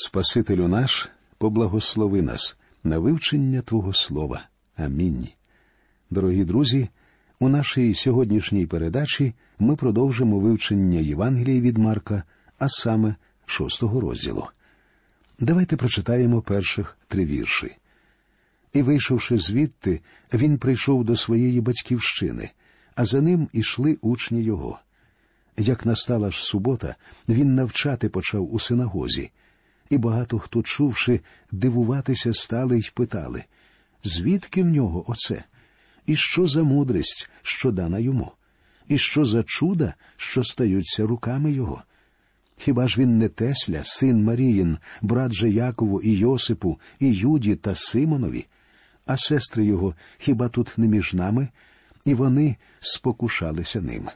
Спасителю наш, поблагослови нас на вивчення Твого Слова. Амінь. Дорогі друзі, у нашій сьогоднішній передачі ми продовжимо вивчення Євангелії від Марка, а саме 6 розділу. Давайте прочитаємо перших 3 вірші. «І вийшовши звідти, він прийшов до своєї батьківщини, а за ним ішли учні його. Як настала ж субота, він навчати почав у синагозі. І багато хто, чувши, дивуватися стали й питали, звідки в нього оце? І що за мудрість, що дана йому? І що за чуда, що стаються руками його? Хіба ж він не Тесля, син Маріїн, брат же Якову і Йосипу, і Юді та Симонові? А сестри його хіба тут не між нами? І вони спокушалися ним».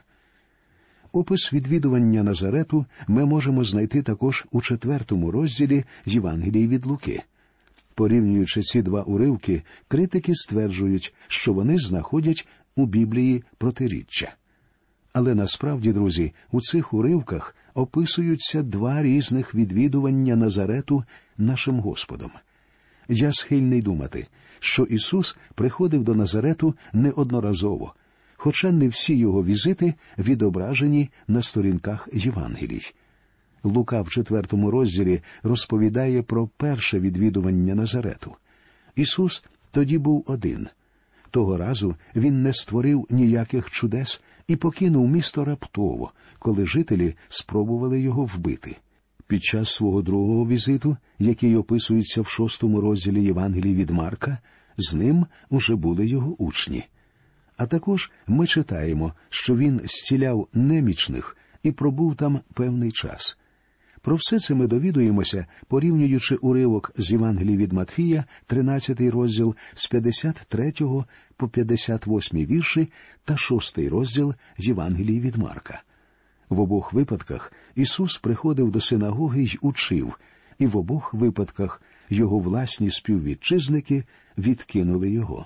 Опис відвідування Назарету ми можемо знайти також у 4 розділі Євангелії від Луки. Порівнюючи ці 2 уривки, критики стверджують, що вони знаходять у Біблії протиріччя. Але насправді, друзі, у цих уривках описуються 2 різних відвідування Назарету нашим Господом. Я схильний думати, що Ісус приходив до Назарету неодноразово, хоча не всі його візити відображені на сторінках Євангелій. Лука в 4 розділі розповідає про перше відвідування Назарету. Ісус тоді був один. Того разу він не створив ніяких чудес і покинув місто раптово, коли жителі спробували його вбити. Під час свого другого візиту, який описується в 6 розділі Євангелії від Марка, з ним уже були його учні. А також ми читаємо, що він зціляв немічних і пробув там певний час. Про все це ми довідуємося, порівнюючи уривок з Євангелії від Матвія, 13 розділ, з 53 по 58 вірші та 6 розділ Євангелії від Марка. В обох випадках Ісус приходив до синагоги й учив, і в обох випадках його власні співвітчизники відкинули його.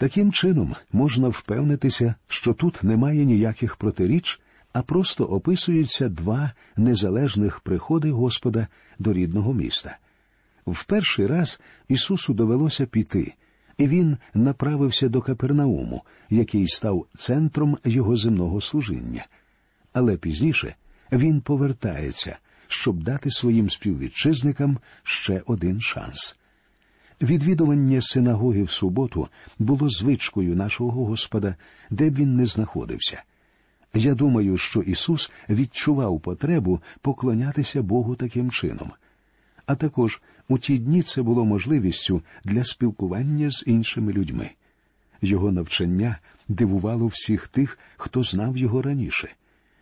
Таким чином, можна впевнитися, що тут немає ніяких протиріч, а просто описуються 2 незалежних приходи Господа до рідного міста. В перший раз Ісусу довелося піти, і Він направився до Капернауму, який став центром Його земного служіння. Але пізніше Він повертається, щоб дати своїм співвітчизникам ще один шанс. Відвідування синагоги в суботу було звичкою нашого Господа, де б він не знаходився. Я думаю, що Ісус відчував потребу поклонятися Богу таким чином. А також у ті дні це було можливістю для спілкування з іншими людьми. Його навчання дивувало всіх тих, хто знав Його раніше.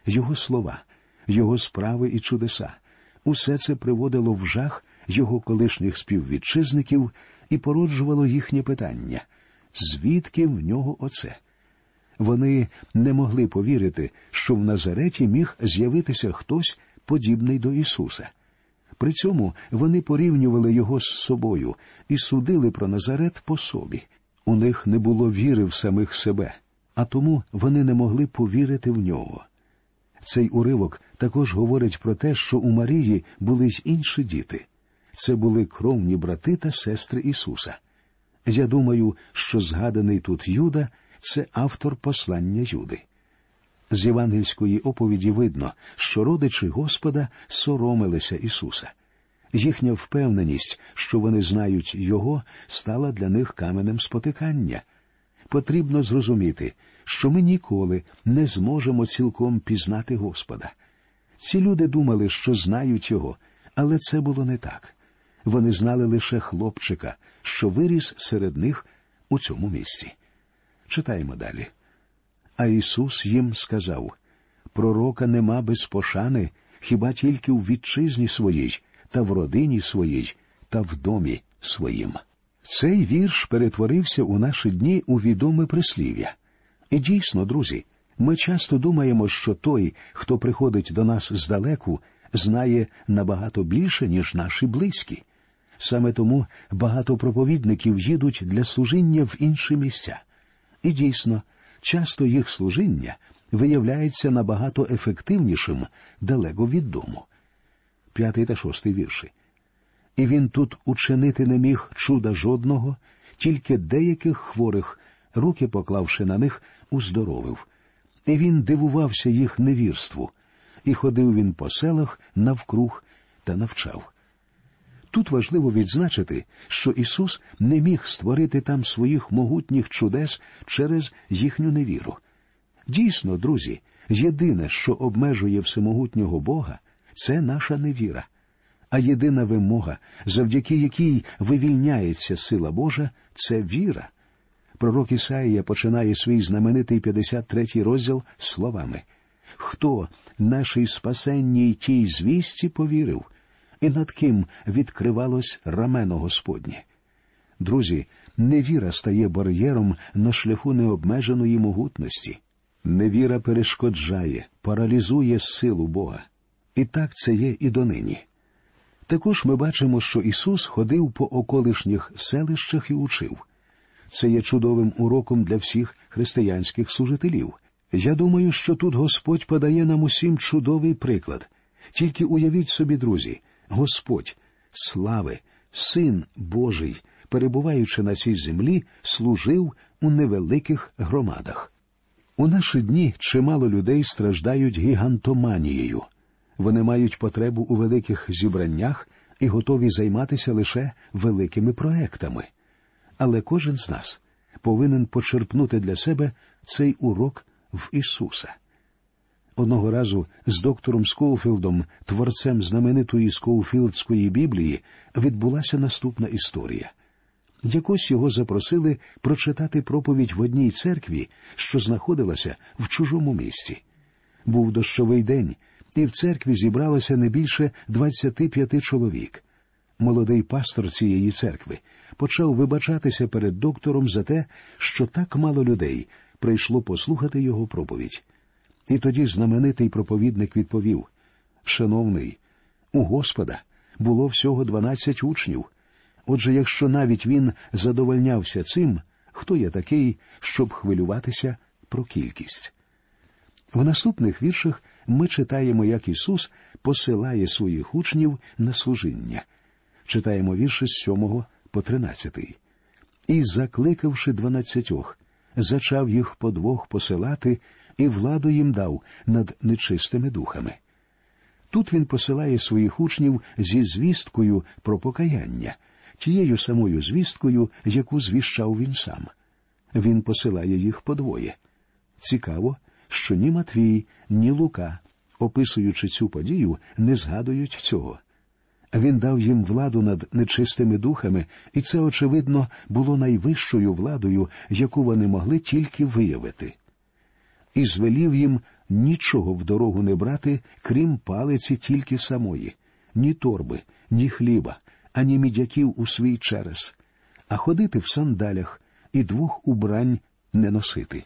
Його слова, Його справи і чудеса – усе це приводило в жах Його колишніх співвітчизників і породжувало їхнє питання – звідки в нього оце? Вони не могли повірити, що в Назареті міг з'явитися хтось, подібний до Ісуса. При цьому вони порівнювали Його з собою і судили про Назарет по собі. У них не було віри в самих себе, а тому вони не могли повірити в Нього. Цей уривок також говорить про те, що у Марії були й інші діти. Це були кровні брати та сестри Ісуса. Я думаю, що згаданий тут Юда – це автор послання Юди. З євангельської оповіді видно, що родичі Господа соромилися Ісуса. Їхня впевненість, що вони знають Його, стала для них каменем спотикання. Потрібно зрозуміти, що ми ніколи не зможемо цілком пізнати Господа. Ці люди думали, що знають Його, але це було не так. Вони знали лише хлопчика, що виріс серед них у цьому місці. Читаємо далі. А Ісус їм сказав, «Пророка нема без пошани, хіба тільки в вітчизні своїй, та в родині своїй, та в домі своїм». Цей вірш перетворився у наші дні у відоме прислів'я. І дійсно, друзі, ми часто думаємо, що той, хто приходить до нас здалеку, знає набагато більше, ніж наші близькі. Саме тому багато проповідників їдуть для служіння в інші місця. І дійсно, часто їх служіння виявляється набагато ефективнішим далеко від дому. 5 та 6 вірші. і він тут учинити не міг чуда жодного, тільки деяких хворих, руки поклавши на них, уздоровив. І він дивувався їх невірству, і ходив він по селах навкруг та навчав. Тут важливо відзначити, що Ісус не міг створити там своїх могутніх чудес через їхню невіру. Дійсно, друзі, єдине, що обмежує всемогутнього Бога, це наша невіра. А єдина вимога, завдяки якій вивільняється сила Божа, це віра. Пророк Ісаїя починає свій знаменитий 53-й розділ словами: «Хто нашій спасенній тій звісті повірив, і над ким відкривалось рамено Господнє?» Друзі, невіра стає бар'єром на шляху необмеженої могутності. Невіра перешкоджає, паралізує силу Бога. І так це є і донині. Також ми бачимо, що Ісус ходив по околишніх селищах і учив. Це є чудовим уроком для всіх християнських служителів. Я думаю, що тут Господь подає нам усім чудовий приклад. Тільки уявіть собі, друзі, Господь, слави, Син Божий, перебуваючи на цій землі, служив у невеликих громадах. У наші дні чимало людей страждають гігантоманією. Вони мають потребу у великих зібраннях і готові займатися лише великими проектами. Але кожен з нас повинен почерпнути для себе цей урок в Ісуса. Одного разу з доктором Скоуфілдом, творцем знаменитої Скоуфілдської біблії, відбулася наступна історія. Якось його запросили прочитати проповідь в одній церкві, що знаходилася в чужому місті. Був дощовий день, і в церкві зібралося не більше 25 чоловік. Молодий пастор цієї церкви почав вибачатися перед доктором за те, що так мало людей прийшло послухати його проповідь. І тоді знаменитий проповідник відповів: «Шановний, у Господа було всього 12 учнів. Отже, якщо навіть він задовольнявся цим, хто я такий, щоб хвилюватися про кількість?» В наступних віршах ми читаємо, як Ісус посилає своїх учнів на служіння. Читаємо вірші з 7 по 13. «І, закликавши 12, зачав їх по 2 посилати, і владу їм дав над нечистими духами». Тут він посилає своїх учнів зі звісткою про покаяння, тією самою звісткою, яку звіщав він сам. Він посилає їх 2. Цікаво, що ні Матвій, ні Лука, описуючи цю подію, не згадують цього. Він дав їм владу над нечистими духами, і це, очевидно, було найвищою владою, яку вони могли тільки виявити. «І звелів їм нічого в дорогу не брати, крім палиці тільки самої, ні торби, ні хліба, ані мідяків у свій черес, а ходити в сандалях і 2 убрань не носити».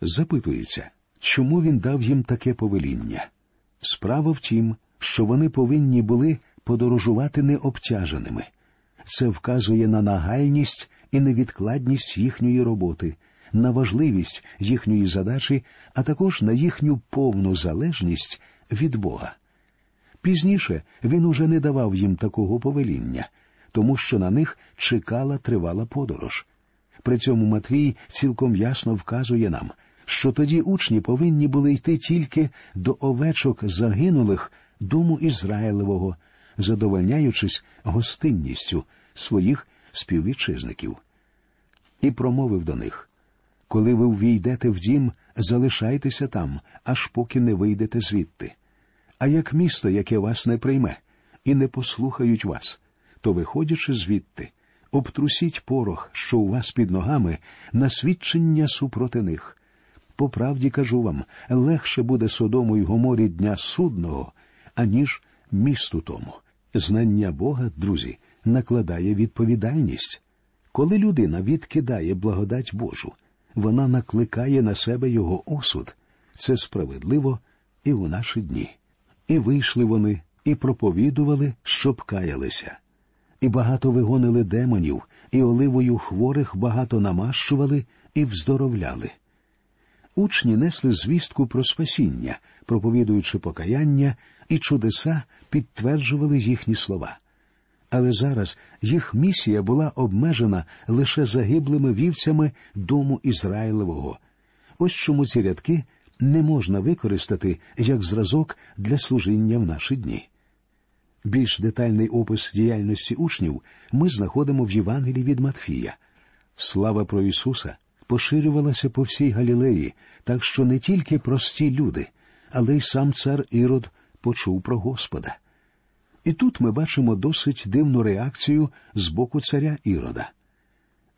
Запитується, чому він дав їм таке повеління? Справа в тім, що вони повинні були подорожувати необтяженими. Це вказує на нагальність і невідкладність їхньої роботи, на важливість їхньої задачі, а також на їхню повну залежність від Бога. Пізніше він уже не давав їм такого повеління, тому що на них чекала тривала подорож. При цьому Матвій цілком ясно вказує нам, що тоді учні повинні були йти тільки до овечок загинулих дому Ізраїлевого, задовольняючись гостинністю своїх співвітчизників. «І промовив до них: коли ви ввійдете в дім, залишайтеся там, аж поки не вийдете звідти. А як місто, яке вас не прийме, і не послухають вас, то, виходячи звідти, обтрусіть порох, що у вас під ногами, на свідчення супроти них. По правді кажу вам, легше буде Содому й Гоморі дня судного, аніж місту тому». Знання Бога, друзі, накладає відповідальність. Коли людина відкидає благодать Божу, вона накликає на себе його осуд. Це справедливо і у наші дні. «І вийшли вони, і проповідували, щоб каялися. І багато вигонили демонів, і оливою хворих багато намащували, і вздоровляли». Учні несли звістку про спасіння, проповідуючи покаяння, і чудеса підтверджували їхні слова. Але зараз їх місія була обмежена лише загиблими вівцями дому Ізраїлевого. Ось чому ці рядки не можна використати як зразок для служіння в наші дні. Більш детальний опис діяльності учнів ми знаходимо в Євангелії від Матвія. Слава про Ісуса поширювалася по всій Галілеї, так що не тільки прості люди, але й сам цар Ірод почув про Господа. І тут ми бачимо досить дивну реакцію з боку царя Ірода.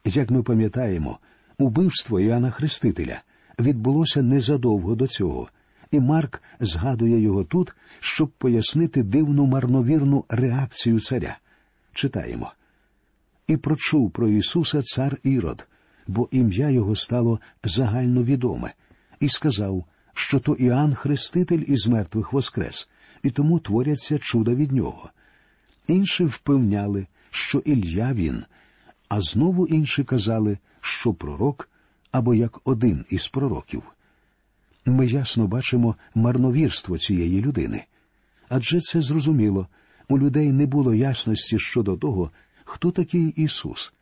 Як ми пам'ятаємо, убивство Івана Хрестителя відбулося незадовго до цього, і Марк згадує його тут, щоб пояснити дивну марновірну реакцію царя. Читаємо. «І прочув про Ісуса цар Ірод, бо ім'я його стало загальновідоме, і сказав, що то Іоанн Хреститель із мертвих воскрес, і тому творяться чуда від нього. Інші впевняли, що Ілля він, а знову інші казали, що пророк, або як один із пророків». Ми ясно бачимо марновірство цієї людини. Адже це зрозуміло, у людей не було ясності щодо того, хто такий Ісус.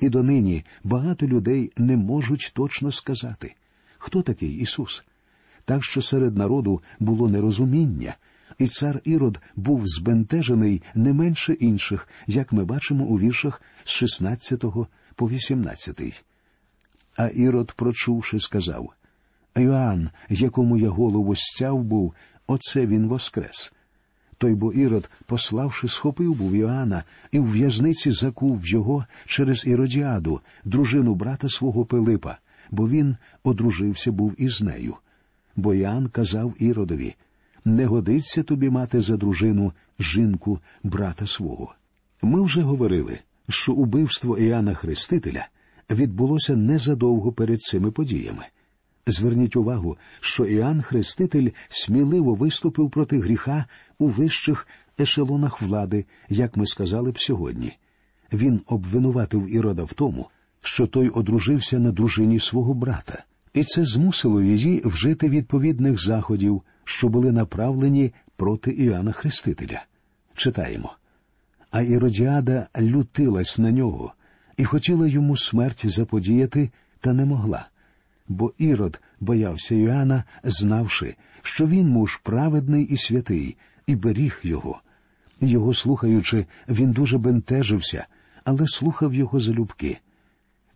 І донині багато людей не можуть точно сказати, хто такий Ісус. Так що серед народу було нерозуміння, і цар Ірод був збентежений не менше інших, як ми бачимо у віршах з 16 по 18. А Ірод, прочувши, сказав: «Йоанн, якому я голову стяв був, оце він воскрес». Той бо Ірод, пославши, схопив був Йоанна і в в'язниці закув його через Іродіаду, дружину брата свого Пилипа, бо він одружився був із нею. Бо Йоанн казав Іродові: «Не годиться тобі мати за дружину жінку брата свого». Ми вже говорили, що убивство Іоанна Хрестителя відбулося незадовго перед цими подіями. Зверніть увагу, що Іоанн Хреститель сміливо виступив проти гріха у вищих ешелонах влади, як ми сказали б сьогодні. Він обвинуватив Ірода в тому, що той одружився на дружині свого брата, і це змусило її вжити відповідних заходів, що були направлені проти Іоанна Хрестителя. Читаємо. А Іродіада лютилась на нього і хотіла йому смерть заподіяти, та не могла. Бо Ірод боявся Йоанна, знавши, що він муж праведний і святий, і беріг його. Його слухаючи, він дуже бентежився, але слухав його залюбки.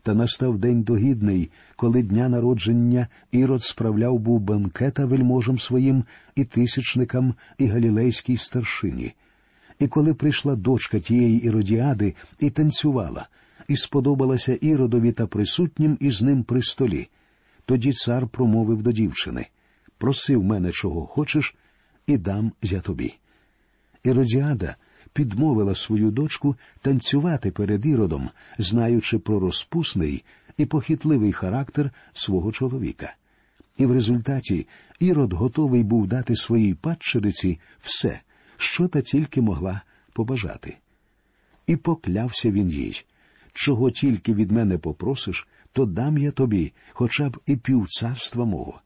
Та настав день догідний, коли дня народження Ірод справляв був банкета вельможам своїм і тисячникам, і галілейській старшині. І коли прийшла дочка тієї Іродіади і танцювала, і сподобалася Іродові та присутнім із ним при столі, тоді цар промовив до дівчини: «Проси в мене, чого хочеш, і дам я тобі». Іродіада підмовила свою дочку танцювати перед Іродом, знаючи про розпусний і похитливий характер свого чоловіка. І в результаті Ірод готовий був дати своїй падчериці все, що та тільки могла побажати. І поклявся він їй: «Чого тільки від мене попросиш, то дам я тобі хоча б і пів царства мого».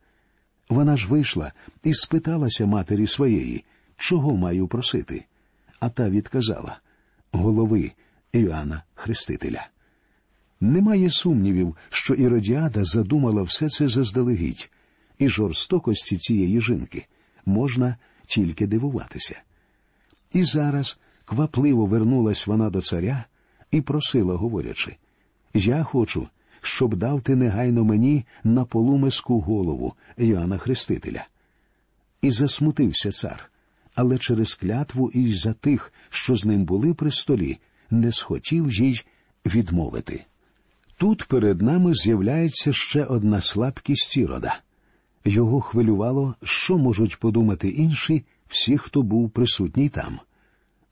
Вона ж вийшла і спиталася матері своєї: «Чого маю просити?» А та відказала: «Голови Іоанна Хрестителя». Немає сумнівів, що Іродіада задумала все це заздалегідь, і жорстокості цієї жінки можна тільки дивуватися. І зараз квапливо вернулась вона до царя і просила, говорячи: «Я хочу, щоб дав ти негайно мені на полумиску голову Йоанна Хрестителя». І засмутився цар, але через клятву і за тих, що з ним були при столі, не схотів їй відмовити. Тут перед нами з'являється ще одна слабкість Ірода. Його хвилювало, що можуть подумати інші, всі, хто був присутній там.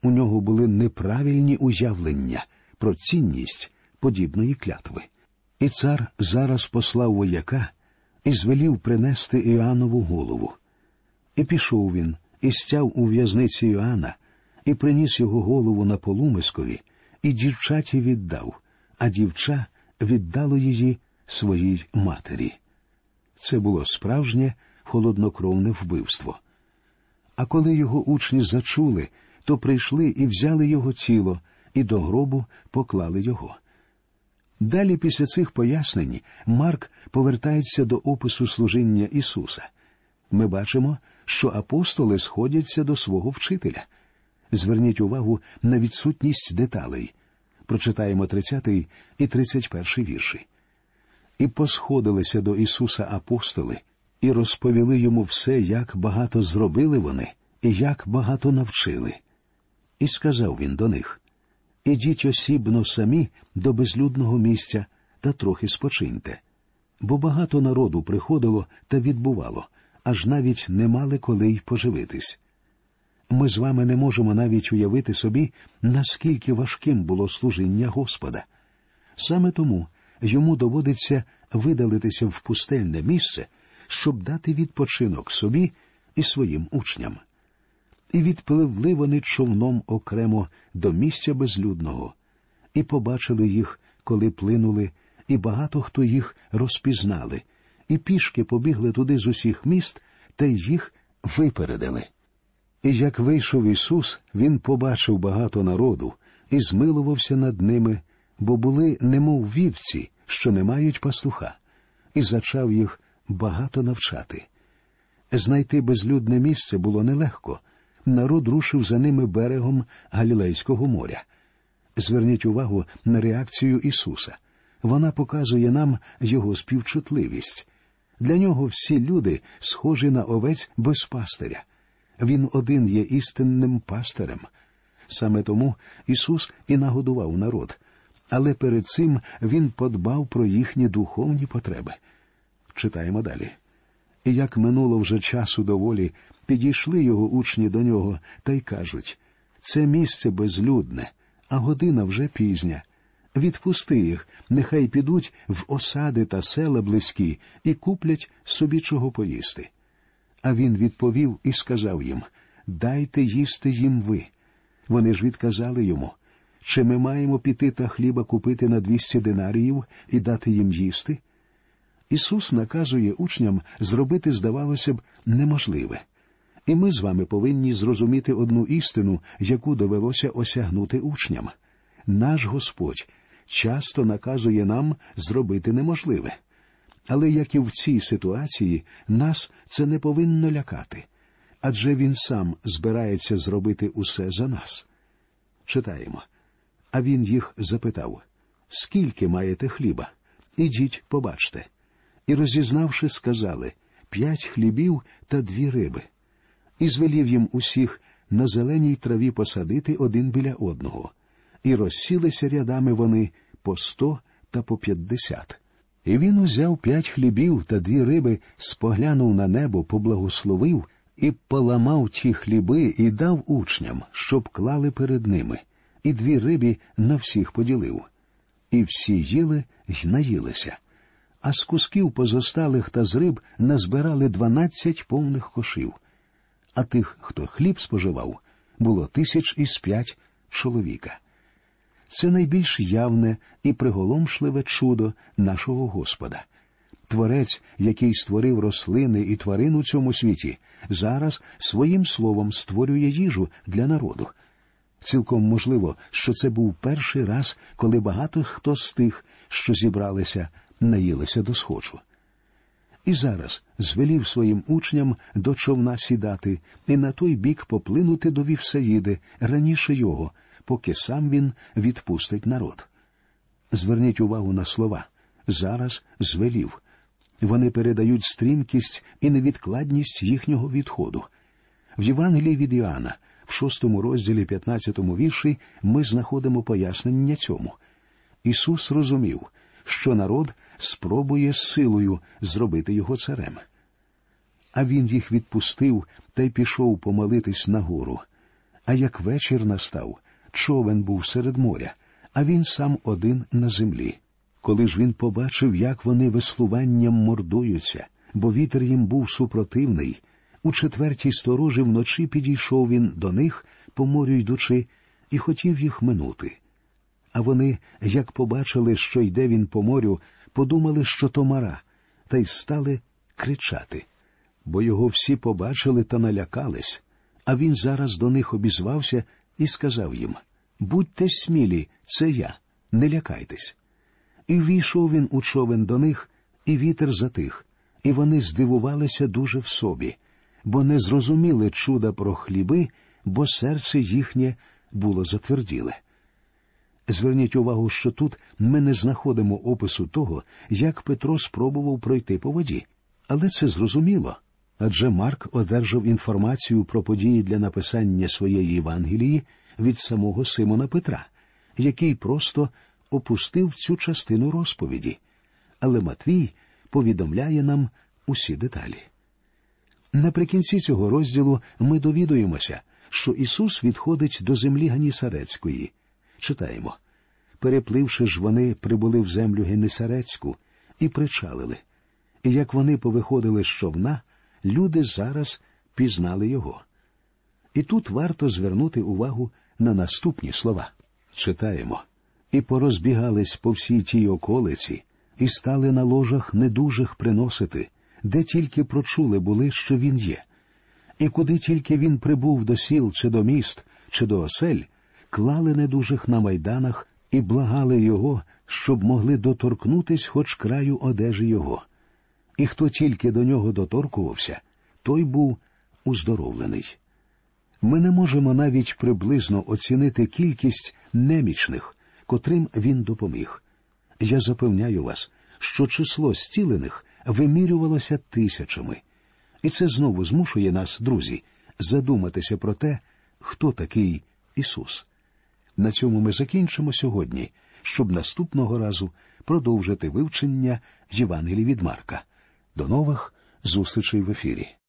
У нього були неправильні уявлення про цінність подібної клятви. І цар зараз послав вояка і звелів принести Іоаннову голову. І пішов він, і стяв у в'язниці Іоанна, і приніс його голову на полумискові, і дівчаті віддав, а дівча віддало її своїй матері. Це було справжнє холоднокровне вбивство. А коли його учні зачули, то прийшли і взяли його тіло, і до гробу поклали його. Далі після цих пояснень Марк повертається до опису служіння Ісуса. Ми бачимо, що апостоли сходяться до свого вчителя. Зверніть увагу на відсутність деталей. Прочитаємо 30 і 31 вірші. «І посходилися до Ісуса апостоли, і розповіли йому все, як багато зробили вони, і як багато навчили. І сказав він до них: «Ідіть осібно самі до безлюдного місця та трохи спочиньте». Бо багато народу приходило та відбувало, аж навіть не мали коли й поживитись. Ми з вами не можемо навіть уявити собі, наскільки важким було служіння Господа. Саме тому йому доводиться видалитися в пустельне місце, щоб дати відпочинок собі і своїм учням. І відпливли вони човном окремо до місця безлюдного, і побачили їх, коли плинули, і багато хто їх розпізнали, і пішки побігли туди з усіх міст, та їх випередили. І як вийшов Ісус, Він побачив багато народу, і змилувався над ними, бо були немов вівці, що не мають пастуха, і зачав їх багато навчати. Знайти безлюдне місце було нелегко. Народ рушив за ними берегом Галілейського моря. Зверніть увагу на реакцію Ісуса. Вона показує нам Його співчутливість. Для Нього всі люди схожі на овець без пастиря. Він один є істинним пастирем. Саме тому Ісус і нагодував народ. Але перед цим Він подбав про їхні духовні потреби. Читаємо далі. І як минуло вже часу доволі, підійшли його учні до нього та й кажуть: «Це місце безлюдне, а година вже пізня. Відпусти їх, нехай підуть в осади та села близькі і куплять собі чого поїсти». А він відповів і сказав їм: «Дайте їсти їм ви». Вони ж відказали йому: «Чи ми маємо піти та хліба купити на 200 динаріїв і дати їм їсти?» Ісус наказує учням зробити, здавалося б, неможливе. І ми з вами повинні зрозуміти одну істину, яку довелося осягнути учням. Наш Господь часто наказує нам зробити неможливе. Але, як і в цій ситуації, нас це не повинно лякати, адже Він сам збирається зробити усе за нас. Читаємо. А Він їх запитав: «Скільки маєте хліба? Ідіть, побачте». І, розізнавши, сказали: «5 хлібів та 2 риби». І звелів їм усіх на зеленій траві посадити один біля одного. І розсілися рядами вони по 100 та по 50. І він узяв 5 хлібів та 2 риби, споглянув на небо, поблагословив і поламав ті хліби і дав учням, щоб клали перед ними. І 2 риби на всіх поділив. І всі їли й наїлися. А з кусків позосталих та з риб назбирали 12 повних кошів. А тих, хто хліб споживав, було 1005 чоловіка. Це найбільш явне і приголомшливе чудо нашого Господа. Творець, який створив рослини і тварин у цьому світі, зараз своїм словом створює їжу для народу. Цілком можливо, що це був перший раз, коли багато хто з тих, що зібралися, наїлися до схочу. І зараз звелів своїм учням до човна сідати і на той бік поплинути до Вівсаїди раніше його, поки сам він відпустить народ. Зверніть увагу на слова «зараз звелів». Вони передають стрімкість і невідкладність їхнього відходу. В Євангелії від Йоанна, в 6 розділі 15 вірші, ми знаходимо пояснення цьому. Ісус розумів, що народ спробує з силою зробити його царем. А він їх відпустив та й пішов помолитись на гору. А як вечір настав, човен був серед моря, а він сам один на землі. Коли ж він побачив, як вони веслуванням мордуються, бо вітер їм був супротивний, у 4-й сторожі вночі підійшов він до них, по морю йдучи, і хотів їх минути. А вони, як побачили, що йде він по морю, подумали, що то мара, та й стали кричати. Бо його всі побачили та налякались. А він зараз до них обізвався і сказав їм: «Будьте смілі, це я, не лякайтесь». І ввійшов він у човен до них, і вітер затих, і вони здивувалися дуже в собі, бо не зрозуміли чуда про хліби, бо серце їхнє було затверділе. Зверніть увагу, що тут ми не знаходимо опису того, як Петро спробував пройти по воді. Але це зрозуміло, адже Марк одержав інформацію про події для написання своєї Євангелії від самого Симона Петра, який просто опустив цю частину розповіді. Але Матвій повідомляє нам усі деталі. Наприкінці цього розділу ми довідуємося, що Ісус відходить до землі Генісаретської. Читаємо. «Перепливши ж, вони прибули в землю Генісарецьку і причалили. І як вони повиходили з човна, люди зараз пізнали його». І тут варто звернути увагу на наступні слова. Читаємо. «І порозбігались по всій тій околиці, і стали на ложах недужих приносити, де тільки прочули були, що він є. І куди тільки він прибув до сіл, чи до міст, чи до осель, клали недужих на майданах і благали його, щоб могли доторкнутись хоч краю одежі його. І хто тільки до нього доторкувався, той був уздоровлений». Ми не можемо навіть приблизно оцінити кількість немічних, котрим він допоміг. Я запевняю вас, що число зцілених вимірювалося тисячами. І це знову змушує нас, друзі, задуматися про те, хто такий Ісус. На цьому ми закінчимо сьогодні, щоб наступного разу продовжити вивчення Євангелії від Марка. До нових зустрічей в ефірі.